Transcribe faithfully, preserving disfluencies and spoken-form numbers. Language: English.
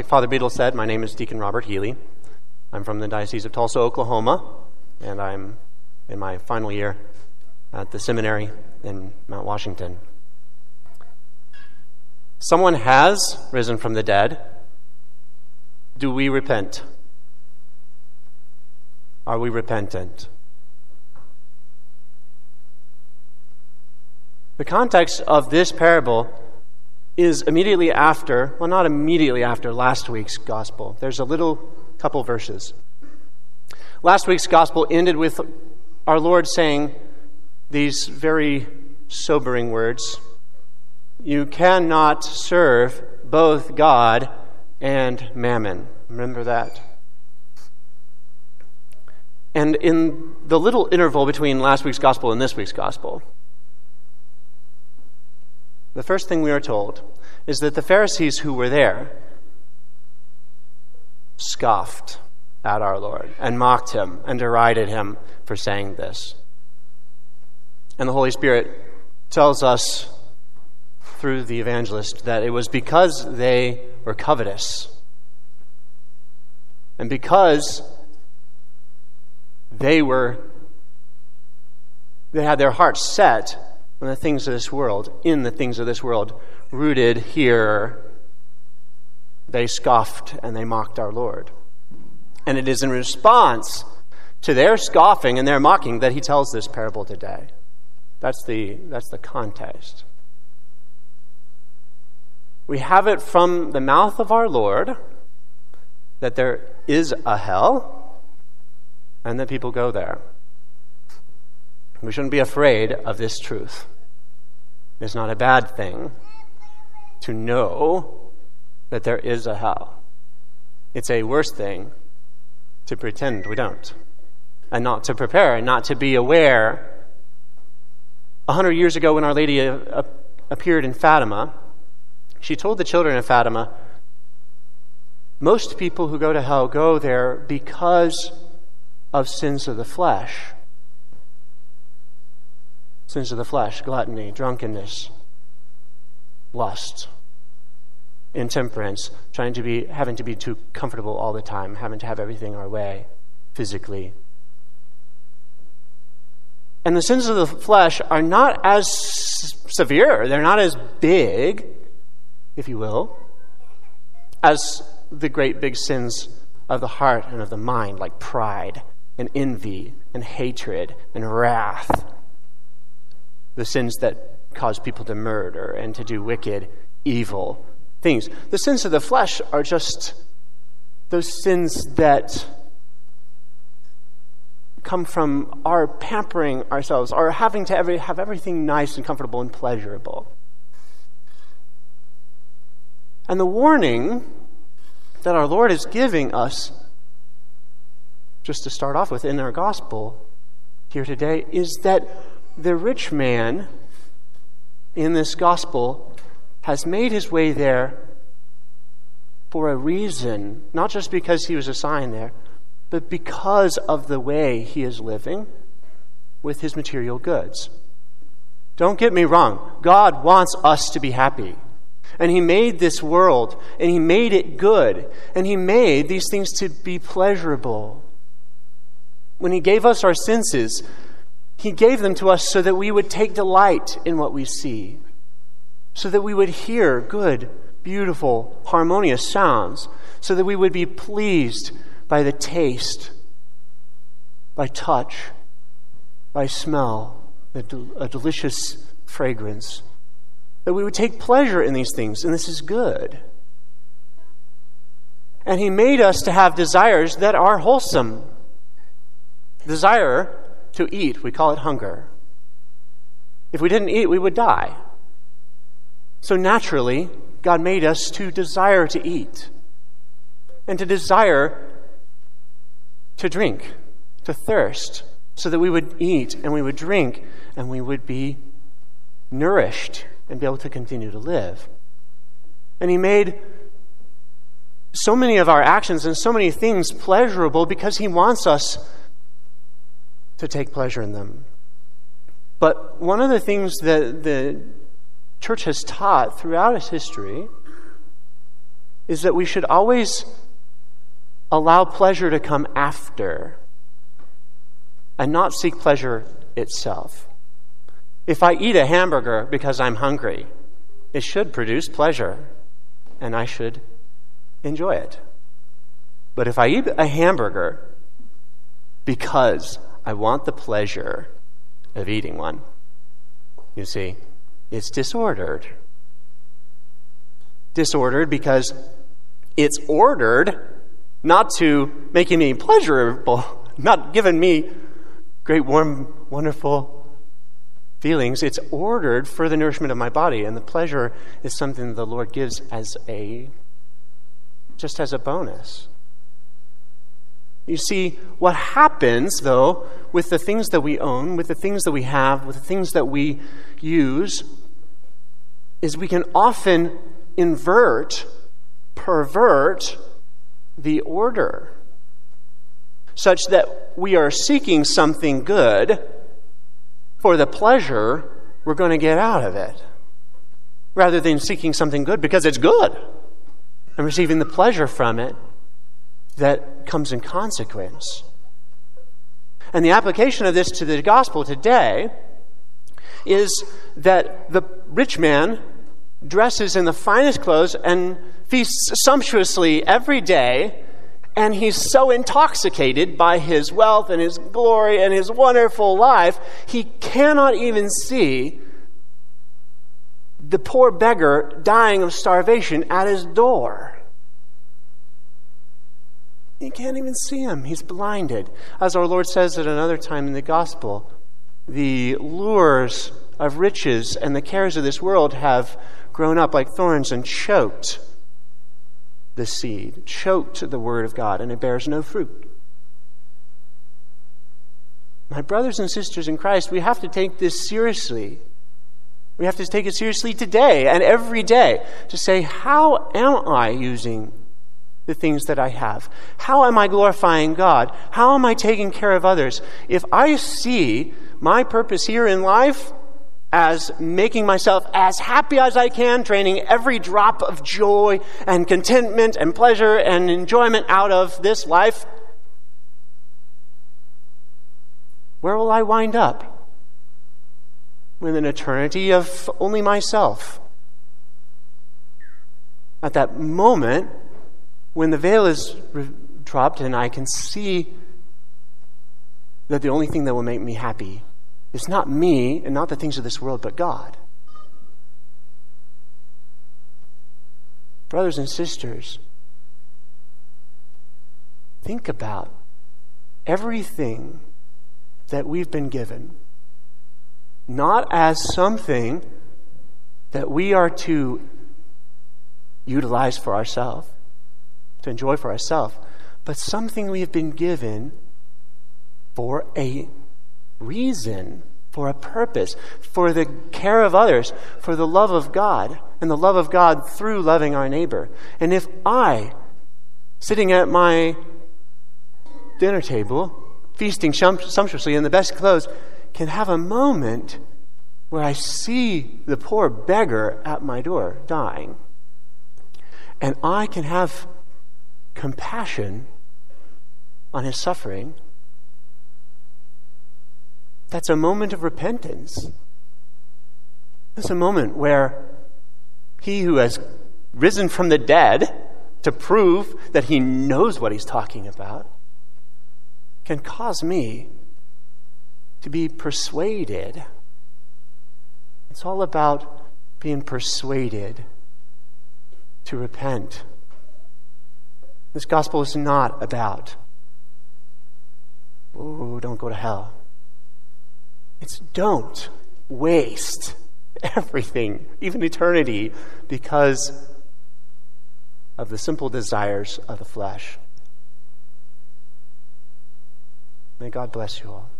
like Father Beadle said, my name is Deacon Robert Healy. I'm from the Diocese of Tulsa, Oklahoma, and I'm in my final year at the seminary in Mount Washington. Someone has risen from the dead. Do we repent? Are we repentant? The context of this parable is immediately after, well, not immediately after last week's gospel. There's a little couple verses. Last week's gospel ended with our Lord saying these very sobering words, "You cannot serve both God and mammon." Remember that. And in the little interval between last week's gospel and this week's gospel, the first thing we are told is that the Pharisees who were there scoffed at our Lord and mocked him and derided him for saying this. And the Holy Spirit tells us through the evangelist that it was because they were covetous and because they were they had their hearts set on the things of this world, in the things of this world, rooted here. They scoffed and they mocked our Lord. And it is in response to their scoffing and their mocking that he tells this parable today. That's the that's the context. We have it from the mouth of our Lord that there is a hell and that people go there. We shouldn't be afraid of this truth. It's not a bad thing to know that there is a hell. It's a worse thing to pretend we don't, and not to prepare and not to be aware. A hundred years ago when Our Lady appeared in Fatima, she told the children of Fatima, most people who go to hell go there because of sins of the flesh. Sins of the flesh, gluttony, drunkenness, lust, intemperance, trying to be, having to be too comfortable all the time, having to have everything our way physically. And the sins of the flesh are not as severe, they're not as big, if you will, as the great big sins of the heart and of the mind, like pride and envy and hatred and wrath, the sins that cause people to murder and to do wicked, evil things. The sins of the flesh are just those sins that come from our pampering ourselves, our having to every, have everything nice and comfortable and pleasurable. And the warning that our Lord is giving us, just to start off with in our gospel here today, is that the rich man in this gospel has made his way there for a reason, not just because he was assigned there, but because of the way he is living with his material goods. Don't get me wrong. God wants us to be happy. And he made this world, and he made it good, and he made these things to be pleasurable. When he gave us our senses, he gave them to us so that we would take delight in what we see, so that we would hear good, beautiful, harmonious sounds, so that we would be pleased by the taste, by touch, by smell, a, del- a delicious fragrance, that we would take pleasure in these things, and this is good. And he made us to have desires that are wholesome. Desire to eat, we call it hunger. If we didn't eat, we would die. So naturally, God made us to desire to eat and to desire to drink, to thirst, so that we would eat and we would drink and we would be nourished and be able to continue to live. And he made so many of our actions and so many things pleasurable because he wants us to take pleasure in them. But one of the things that the church has taught throughout its history is that we should always allow pleasure to come after and not seek pleasure itself. If I eat a hamburger because I'm hungry, it should produce pleasure, and I should enjoy it. But if I eat a hamburger because I want the pleasure of eating one, you see, it's disordered. Disordered because it's ordered not to making me pleasurable, not giving me great, warm, wonderful feelings. It's ordered for the nourishment of my body, and the pleasure is something the Lord gives as a, just as a bonus. You see, what happens, though, with the things that we own, with the things that we have, with the things that we use, is we can often invert, pervert the order, such that we are seeking something good for the pleasure we're going to get out of it, rather than seeking something good because it's good and receiving the pleasure from it that comes in consequence. And the application of this to the gospel today is that the rich man dresses in the finest clothes and feasts sumptuously every day, and he's so intoxicated by his wealth and his glory and his wonderful life, he cannot even see the poor beggar dying of starvation at his door. He can't even see him. He's blinded. As our Lord says at another time in the gospel, the lures of riches and the cares of this world have grown up like thorns and choked the seed, choked the word of God, and it bears no fruit. My brothers and sisters in Christ, we have to take this seriously. We have to take it seriously today and every day to say, how am I using the things that I have? How am I glorifying God? How am I taking care of others? If I see my purpose here in life as making myself as happy as I can, draining every drop of joy and contentment and pleasure and enjoyment out of this life, where will I wind up? With an eternity of only myself. At that moment, when the veil is re- dropped and I can see that the only thing that will make me happy is not me and not the things of this world, but God. Brothers and sisters, think about everything that we've been given, not as something that we are to utilize for ourselves, to enjoy for ourselves, but something we have been given for a reason, for a purpose, for the care of others, for the love of God, and the love of God through loving our neighbor. And if I, sitting at my dinner table, feasting sumptuously in the best clothes, can have a moment where I see the poor beggar at my door dying, and I can have compassion on his suffering, that's a moment of repentance. That's a moment where he who has risen from the dead to prove that he knows what he's talking about can cause me to be persuaded. It's all about being persuaded to repent. This gospel is not about, oh, don't go to hell. It's don't waste everything, even eternity, because of the simple desires of the flesh. May God bless you all.